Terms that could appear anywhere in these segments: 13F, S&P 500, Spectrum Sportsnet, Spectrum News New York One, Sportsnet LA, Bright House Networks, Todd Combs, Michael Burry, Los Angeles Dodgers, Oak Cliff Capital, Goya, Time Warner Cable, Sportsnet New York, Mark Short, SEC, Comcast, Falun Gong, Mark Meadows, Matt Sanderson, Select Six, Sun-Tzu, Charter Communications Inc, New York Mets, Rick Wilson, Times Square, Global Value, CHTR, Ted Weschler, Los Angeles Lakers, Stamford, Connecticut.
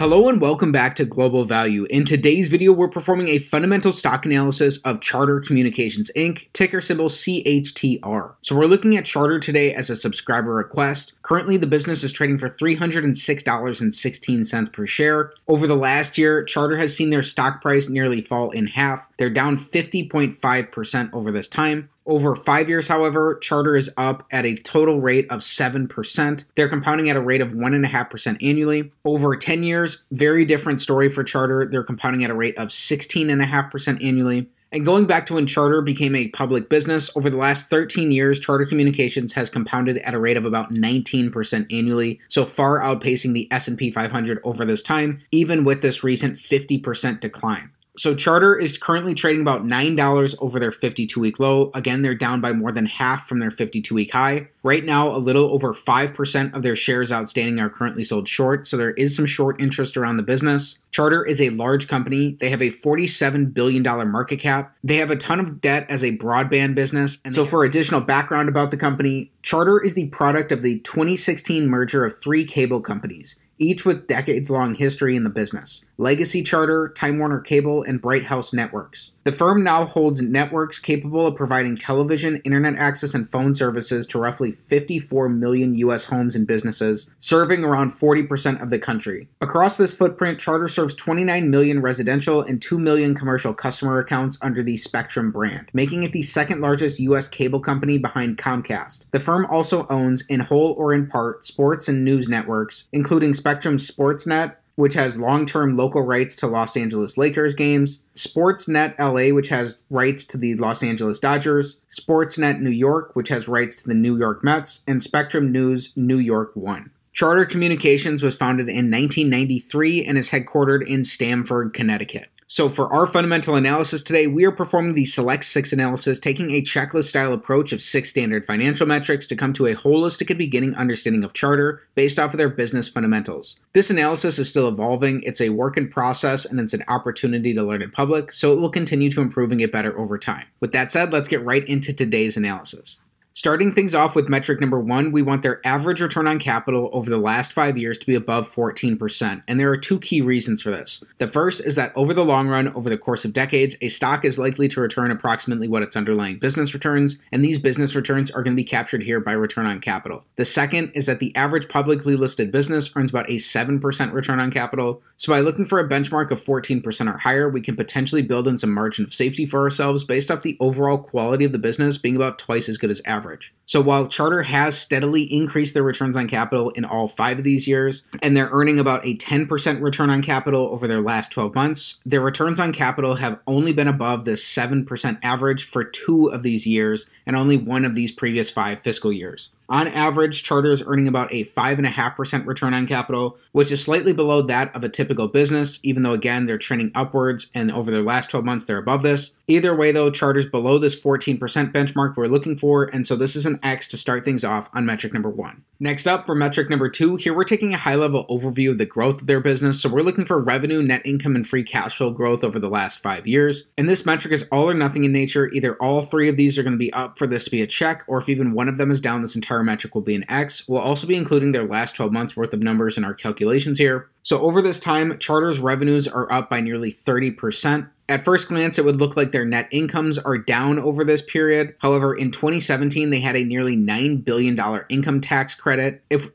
Hello and welcome back to Global Value. In today's video, we're performing a fundamental stock analysis of Charter Communications Inc, ticker symbol CHTR. So we're looking at Charter today as a subscriber request. Currently, the business is trading for $306.16 per share. Over the last year, Charter has seen their stock price nearly fall in half. They're down 50.5% over this time. Over 5 years, however, Charter is up at a total rate of 7%. They're compounding at a rate of 1.5% annually. Over 10 years, very different story for Charter. They're compounding at a rate of 16.5% annually. And going back to when Charter became a public business, over the last 13 years, Charter Communications has compounded at a rate of about 19% annually, so far outpacing the S&P 500 over this time, even with this recent 50% decline. So Charter is currently trading about $9 over their 52-week low. Again, they're down by more than half from their 52-week high. Right now, a little over 5% of their shares outstanding are currently sold short, so there is some short interest around the business. Charter is a large company. They have a $47 billion market cap. They have a ton of debt as a broadband business. And so for additional background about the company, Charter is the product of the 2016 merger of three cable companies, each with decades-long history in the business: Legacy Charter, Time Warner Cable, and Bright House Networks. The firm now holds networks capable of providing television, internet access, and phone services to roughly 54 million U.S. homes and businesses, serving around 40% of the country. Across this footprint, Charter serves 29 million residential and 2 million commercial customer accounts under the Spectrum brand, making it the second largest U.S. cable company behind Comcast. The firm also owns, in whole or in part, sports and news networks, including Spectrum Sportsnet, which has long-term local rights to Los Angeles Lakers games, Sportsnet LA, which has rights to the Los Angeles Dodgers, Sportsnet New York, which has rights to the New York Mets, and Spectrum News New York One. Charter Communications was founded in 1993 and is headquartered in Stamford, Connecticut. So for our fundamental analysis today, we are performing the Select Six analysis, taking a checklist-style approach of six standard financial metrics to come to a holistic and beginning understanding of Charter based off of their business fundamentals. This analysis is still evolving. It's a work in process, and it's an opportunity to learn in public, so it will continue to improve and get better over time. With that said, let's get right into today's analysis. Starting things off with metric number one, we want their average return on capital over the last 5 years to be above 14%, and there are two key reasons for this. The first is that over the long run, over the course of decades, a stock is likely to return approximately what its underlying business returns, and these business returns are going to be captured here by return on capital. The second is that the average publicly listed business earns about a 7% return on capital, so by looking for a benchmark of 14% or higher, we can potentially build in some margin of safety for ourselves based off the overall quality of the business being about twice as good as average. So while Charter has steadily increased their returns on capital in all five of these years, and they're earning about a 10% return on capital over their last 12 months, their returns on capital have only been above this 7% average for two of these years and only one of these previous five fiscal years. On average, Charter is earning about a 5.5% return on capital, which is slightly below that of a typical business, even though, again, they're trending upwards, and over their last 12 months, they're above this. Either way, though, Charter's below this 14% benchmark we're looking for, and so this is an X to start things off on metric number one. Next up, for metric number two, here we're taking a high-level overview of the growth of their business, so we're looking for revenue, net income, and free cash flow growth over the last 5 years, and this metric is all or nothing in nature. Either all three of these are going to be up for this to be a check, or if even one of them is down, this entire metric will be an X. We'll also be including their last 12 months worth of numbers in our calculations here. So over this time, Charter's revenues are up by nearly 30%. At first glance, it would look like their net incomes are down over this period. However, in 2017, they had a nearly $9 billion income tax credit. If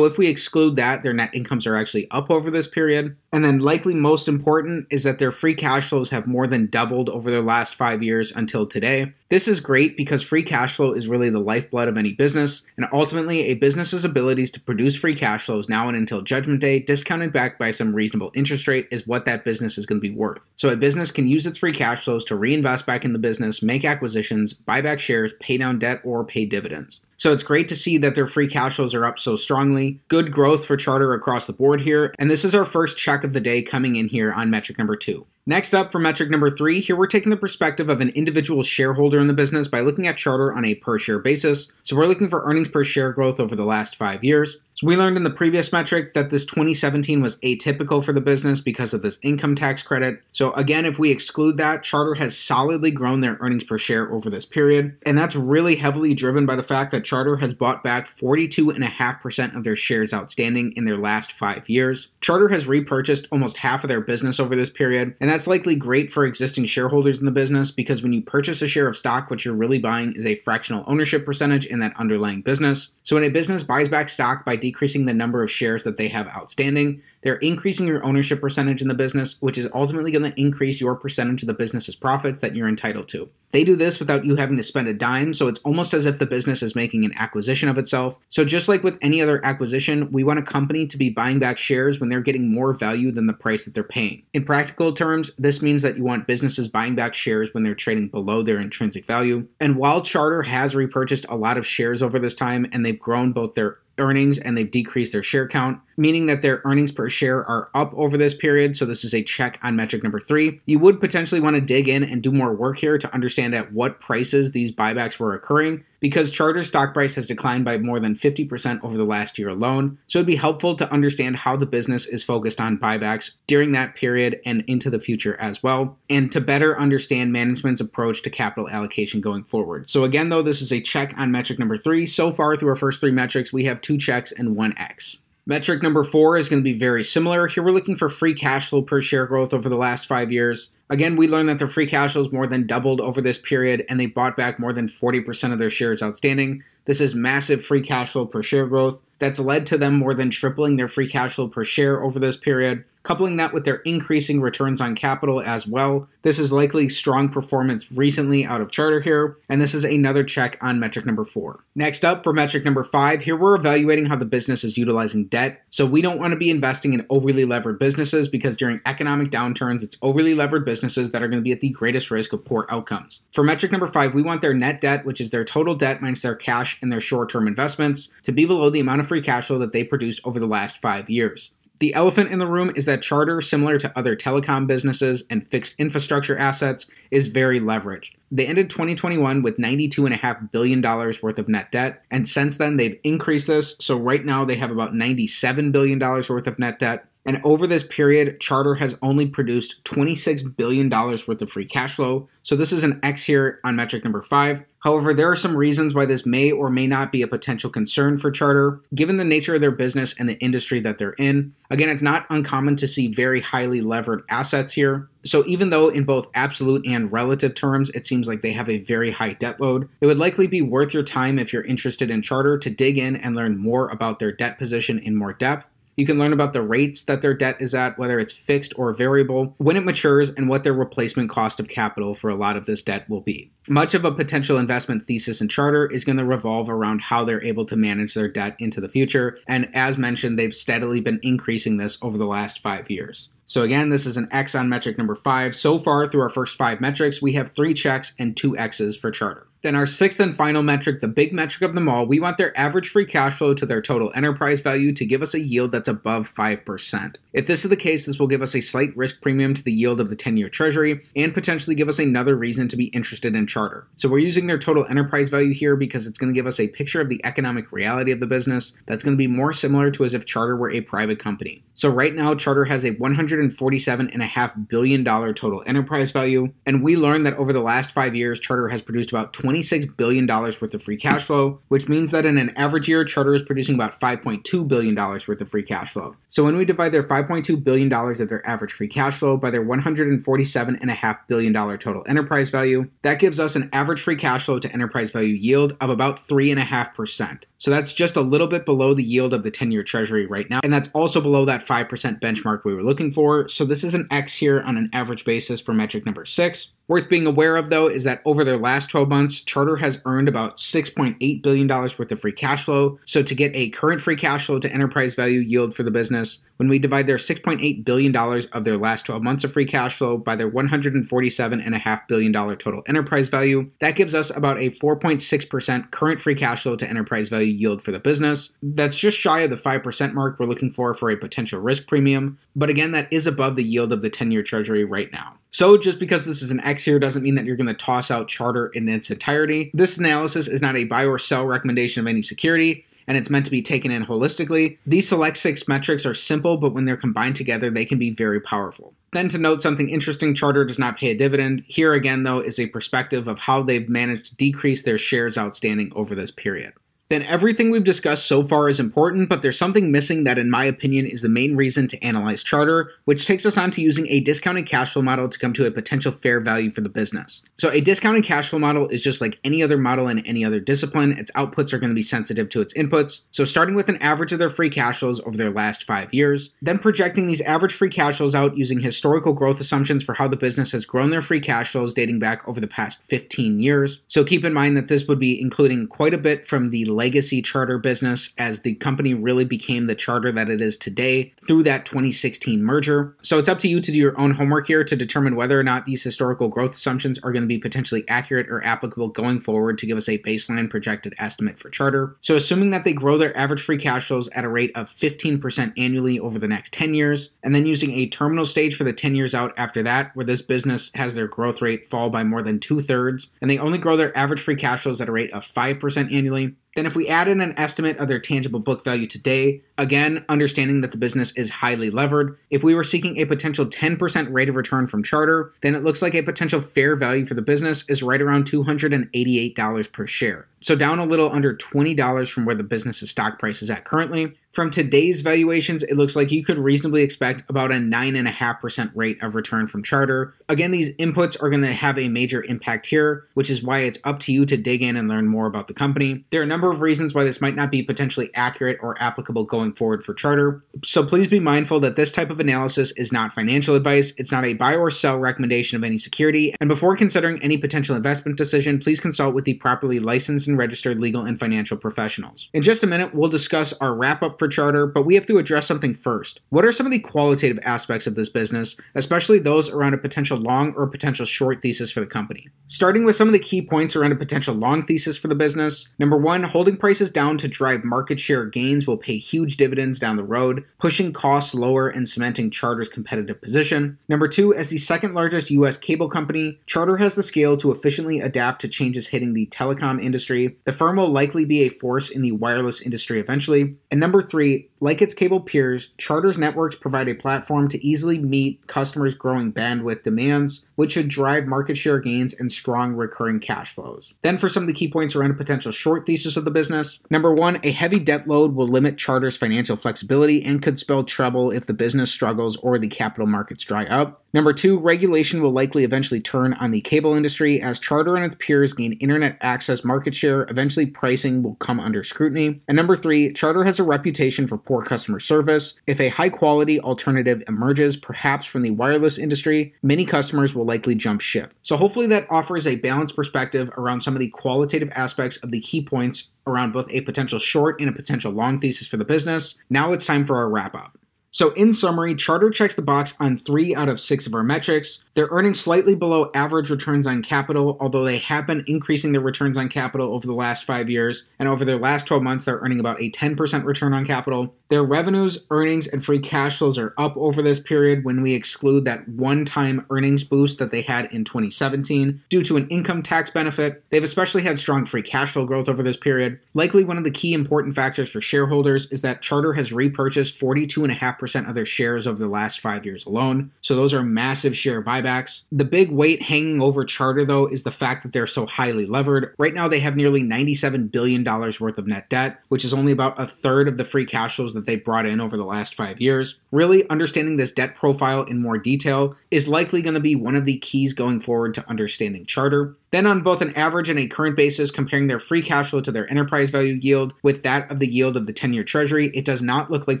we exclude that, their net incomes are actually up over this period. And then likely most important is that their free cash flows have more than doubled over their last 5 years until today. This is great because free cash flow is really the lifeblood of any business, and ultimately a business's abilities to produce free cash flows now and until Judgment Day, discounted back by some reasonable interest rate, is what that business is going to be worth. So a business can use its free cash flows to reinvest back in the business, make acquisitions, buy back shares, pay down debt, or pay dividends. So it's great to see that their free cash flows are up so strongly. Good growth for Charter across the board here. And this is our first check of the day coming in here on metric number two. Next up, for metric number three, here we're taking the perspective of an individual shareholder in the business by looking at Charter on a per share basis. So we're looking for earnings per share growth over the last 5 years. So we learned in the previous metric that this 2017 was atypical for the business because of this income tax credit. So again, if we exclude that, Charter has solidly grown their earnings per share over this period. And that's really heavily driven by the fact that Charter has bought back 42.5% of their shares outstanding in their last 5 years. Charter has repurchased almost half of their business over this period. And that's likely great for existing shareholders in the business because when you purchase a share of stock, what you're really buying is a fractional ownership percentage in that underlying business. So when a business buys back stock by decreasing the number of shares that they have outstanding, they're increasing your ownership percentage in the business, which is ultimately going to increase your percentage of the business's profits that you're entitled to. They do this without you having to spend a dime, so it's almost as if the business is making an acquisition of itself. So just like with any other acquisition, we want a company to be buying back shares when they're getting more value than the price that they're paying. In practical terms, this means that you want businesses buying back shares when they're trading below their intrinsic value. And while Charter has repurchased a lot of shares over this time, and they've grown both their earnings and they've decreased their share count, meaning that their earnings per share are up over this period. So this is a check on metric number 3. You would potentially want to dig in and do more work here to understand at what prices these buybacks were occurring, because Charter's stock price has declined by more than 50% over the last year alone. So it'd be helpful to understand how the business is focused on buybacks during that period and into the future as well, and to better understand management's approach to capital allocation going forward. So again, though, this is a check on metric number 3. So far through our first 3 metrics, we have 2 checks and 1 X. Metric number 4 is going to be very similar. Here we're looking for free cash flow per share growth over the last 5 years. Again, we learned that their free cash flow has more than doubled over this period, and they bought back more than 40% of their shares outstanding. This is massive free cash flow per share growth that's led to them more than tripling their free cash flow per share over this period. Coupling that with their increasing returns on capital as well, this is likely strong performance recently out of Charter here, and this is another check on metric number 4. Next up, for metric number 5, here we're evaluating how the business is utilizing debt. So we don't want to be investing in overly levered businesses because during economic downturns, it's overly levered businesses that are going to be at the greatest risk of poor outcomes. For metric number 5, we want their net debt, which is their total debt minus their cash and their short-term investments, to be below the amount of free cash flow that they produced over the last 5 years. The elephant in the room is that Charter, similar to other telecom businesses and fixed infrastructure assets, is very leveraged. They ended 2021 with $92.5 billion worth of net debt, and since then they've increased this, so right now they have about $97 billion worth of net debt. And over this period, Charter has only produced $26 billion worth of free cash flow. So this is an X here on metric number 5. However, there are some reasons why this may or may not be a potential concern for Charter, given the nature of their business and the industry that they're in. Again, it's not uncommon to see very highly levered assets here. So even though in both absolute and relative terms, it seems like they have a very high debt load, it would likely be worth your time if you're interested in Charter to dig in and learn more about their debt position in more depth. You can learn about the rates that their debt is at, whether it's fixed or variable, when it matures, and what their replacement cost of capital for a lot of this debt will be. Much of a potential investment thesis in Charter is going to revolve around how they're able to manage their debt into the future. And as mentioned, they've steadily been increasing this over the last 5 years. So again, this is an X on metric number 5. So far through our first 5 metrics, we have 3 checks and 2 X's for Charter. Then our sixth and final metric, the big metric of them all, we want their average free cash flow to their total enterprise value to give us a yield that's above 5%. If this is the case, this will give us a slight risk premium to the yield of the 10-year treasury and potentially give us another reason to be interested in Charter. So we're using their total enterprise value here because it's going to give us a picture of the economic reality of the business that's going to be more similar to as if Charter were a private company. So right now, Charter has a $147.5 billion total enterprise value, and we learned that over the last 5 years, Charter has produced about $26 billion worth of free cash flow, which means that in an average year, Charter is producing about $5.2 billion worth of free cash flow. So when we divide their $5.2 billion of their average free cash flow by their $147.5 billion total enterprise value, that gives us an average free cash flow to enterprise value yield of about 3.5%. So that's just a little bit below the yield of the 10-year treasury right now, and that's also below that 5% benchmark we were looking for. So this is an X here on an average basis for metric number 6. Worth being aware of, though, is that over their last 12 months, Charter has earned about $6.8 billion worth of free cash flow. So to get a current free cash flow to enterprise value yield for the business, when we divide their $6.8 billion of their last 12 months of free cash flow by their $147.5 billion total enterprise value, that gives us about a 4.6% current free cash flow to enterprise value yield for the business. That's just shy of the 5% mark we're looking for a potential risk premium. But again, that is above the yield of the 10-year treasury right now. So just because this is an X here doesn't mean that you're going to toss out Charter in its entirety. This analysis is not a buy or sell recommendation of any security, and it's meant to be taken in holistically. These Select Six metrics are simple, but when they're combined together, they can be very powerful. Then to note something interesting, Charter does not pay a dividend. Here again, though, is a perspective of how they've managed to decrease their shares outstanding over this period. Then everything we've discussed so far is important, but there's something missing that, in my opinion, is the main reason to analyze Charter, which takes us on to using a discounted cash flow model to come to a potential fair value for the business. So a discounted cash flow model is just like any other model in any other discipline. Its outputs are going to be sensitive to its inputs. So starting with an average of their free cash flows over their last 5 years, then projecting these average free cash flows out using historical growth assumptions for how the business has grown their free cash flows dating back over the past 15 years. So keep in mind that this would be including quite a bit from the legacy Charter business, as the company really became the Charter that it is today through that 2016 merger. So it's up to you to do your own homework here to determine whether or not these historical growth assumptions are going to be potentially accurate or applicable going forward to give us a baseline projected estimate for Charter. So assuming that they grow their average free cash flows at a rate of 15% annually over the next 10 years, and then using a terminal stage for the 10 years out after that, where this business has their growth rate fall by more than 2/3, and they only grow their average free cash flows at a rate of 5% annually, then if we add in an estimate of their tangible book value today, again, understanding that the business is highly levered, if we were seeking a potential 10% rate of return from Charter, then it looks like a potential fair value for the business is right around $288 per share. So down a little under $20 from where the business's stock price is at currently. From today's valuations, it looks like you could reasonably expect about a 9.5% rate of return from Charter. Again, these inputs are going to have a major impact here, which is why it's up to you to dig in and learn more about the company. There are a number of reasons why this might not be potentially accurate or applicable going forward for Charter. So please be mindful that this type of analysis is not financial advice. It's not a buy or sell recommendation of any security. And before considering any potential investment decision, please consult with the properly licensed and registered legal and financial professionals. In just a minute, we'll discuss our wrap-up for Charter, but we have to address something first. What are some of the qualitative aspects of this business, especially those around a potential long or potential short thesis for the company? Starting with some of the key points around a potential long thesis for the business. Number one, holding prices down to drive market share gains will pay huge dividends down the road, pushing costs lower and cementing Charter's competitive position. Number two, as the second largest U.S. cable company, Charter has the scale to efficiently adapt to changes hitting the telecom industry. The firm will likely be a force in the wireless industry eventually. And number three, like its cable peers, Charter's networks provide a platform to easily meet customers' growing bandwidth demands, which should drive market share gains and strong recurring cash flows. Then for some of the key points around a potential short thesis of the business. Number one, a heavy debt load will limit Charter's financial flexibility and could spell trouble if the business struggles or the capital markets dry up. Number two, regulation will likely eventually turn on the cable industry as Charter and its peers gain internet access market share. Eventually, pricing will come under scrutiny. And number three, Charter has a reputation for poor customer service. If a high-quality alternative emerges, perhaps from the wireless industry, many customers will likely jump ship. So hopefully that offers a balanced perspective around some of the qualitative aspects of the key points around both a potential short and a potential long thesis for the business. Now it's time for our wrap-up. So in summary, Charter checks the box on 3 out of 6 of our metrics. They're earning slightly below average returns on capital, although they have been increasing their returns on capital over the last 5 years. And over their last 12 months, they're earning about a 10% return on capital. Their revenues, earnings, and free cash flows are up over this period when we exclude that one-time earnings boost that they had in 2017 due to an income tax benefit. They've especially had strong free cash flow growth over this period. Likely one of the key important factors for shareholders is that Charter has repurchased 42.5% of their shares over the last 5 years alone. So those are massive share buybacks. The big weight hanging over Charter, though, is the fact that they're so highly levered. Right now, they have nearly $97 billion worth of net debt, which is only about 1/3 of the free cash flows that they brought in over the last 5 years. Really understanding this debt profile in more detail is likely going to be one of the keys going forward to understanding Charter. Then on both an average and a current basis, comparing their free cash flow to their enterprise value yield with that of the yield of the 10-year treasury, it does not look like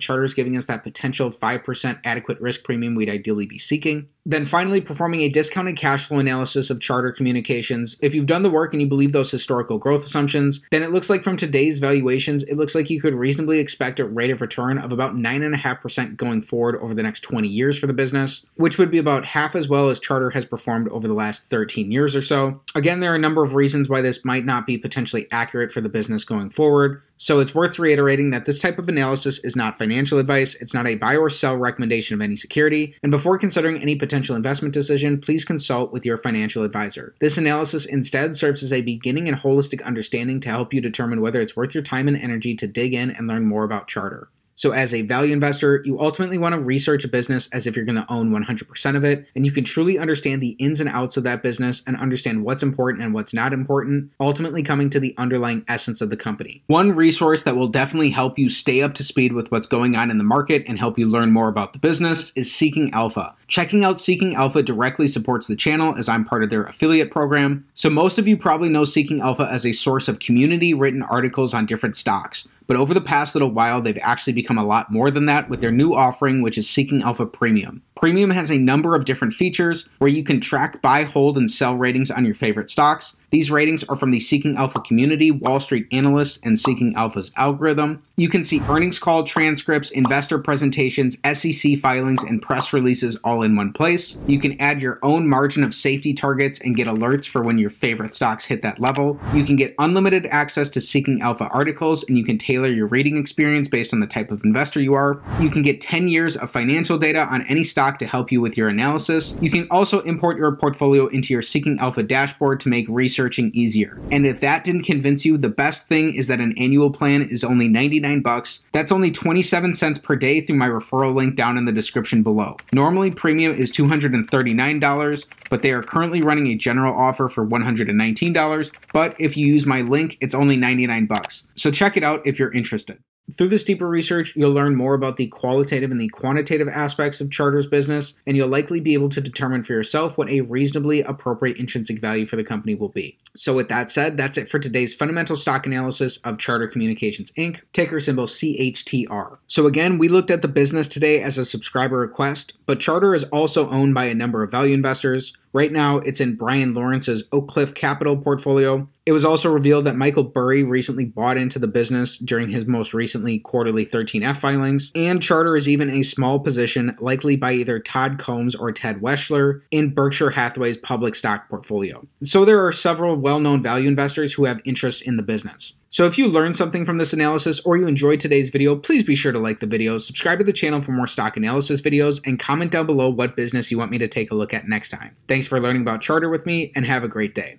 Charter's giving us that potential 5% adequate risk premium we'd ideally be seeking. Then finally, performing a discounted cash flow analysis of Charter Communications. If you've done the work and you believe those historical growth assumptions, then it looks like from today's valuations, it looks like you could reasonably expect a rate of return of about 9.5% going forward over the next 20 years for the business, which would be about half as well as Charter has performed over the last 13 years or so. Again, there are a number of reasons why this might not be potentially accurate for the business going forward. So it's worth reiterating that this type of analysis is not financial advice, it's not a buy or sell recommendation of any security, and before considering any potential investment decision, please consult with your financial advisor. This analysis instead serves as a beginning and holistic understanding to help you determine whether it's worth your time and energy to dig in and learn more about Charter. So as a value investor, you ultimately want to research a business as if you're going to own 100% of it, and you can truly understand the ins and outs of that business and understand what's important and what's not important, ultimately coming to the underlying essence of the company. One resource that will definitely help you stay up to speed with what's going on in the market and help you learn more about the business is Seeking Alpha. Checking out Seeking Alpha directly supports the channel as I'm part of their affiliate program. So most of you probably know Seeking Alpha as a source of community written articles on different stocks. But over the past little while, they've actually become a lot more than that with their new offering, which is Seeking Alpha Premium. Premium has a number of different features where you can track buy, hold, and sell ratings on your favorite stocks. These ratings are from the Seeking Alpha community, Wall Street analysts, and Seeking Alpha's algorithm. You can see earnings call transcripts, investor presentations, SEC filings, and press releases all in one place. You can add your own margin of safety targets and get alerts for when your favorite stocks hit that level. You can get unlimited access to Seeking Alpha articles, and you can tailor your reading experience based on the type of investor you are. You can get 10 years of financial data on any stock to help you with your analysis. You can also import your portfolio into your Seeking Alpha dashboard to make researching easier. And if that didn't convince you, the best thing is that an annual plan is only $99. That's only 27 cents per day through my referral link down in the description below. Normally, premium is $239, but they are currently running a general offer for $119. But if you use my link, it's only $99. So check it out if you're interested. Through this deeper research, you'll learn more about the qualitative and the quantitative aspects of Charter's business, and you'll likely be able to determine for yourself what a reasonably appropriate intrinsic value for the company will be. So with that said, that's it for today's fundamental stock analysis of Charter Communications Inc., ticker symbol CHTR. So again, we looked at the business today as a subscriber request, but Charter is also owned by a number of value investors. Right now, it's in Brian Lawrence's Oak Cliff Capital portfolio. It was also revealed that Michael Burry recently bought into the business during his most recently quarterly 13F filings, and Charter is even a small position, likely by either Todd Combs or Ted Weschler, in Berkshire Hathaway's public stock portfolio. So there are several well-known value investors who have interest in the business. So if you learned something from this analysis or you enjoyed today's video, please be sure to like the video, subscribe to the channel for more stock analysis videos, and comment down below what business you want me to take a look at next time. Thanks for learning about Charter with me, and have a great day.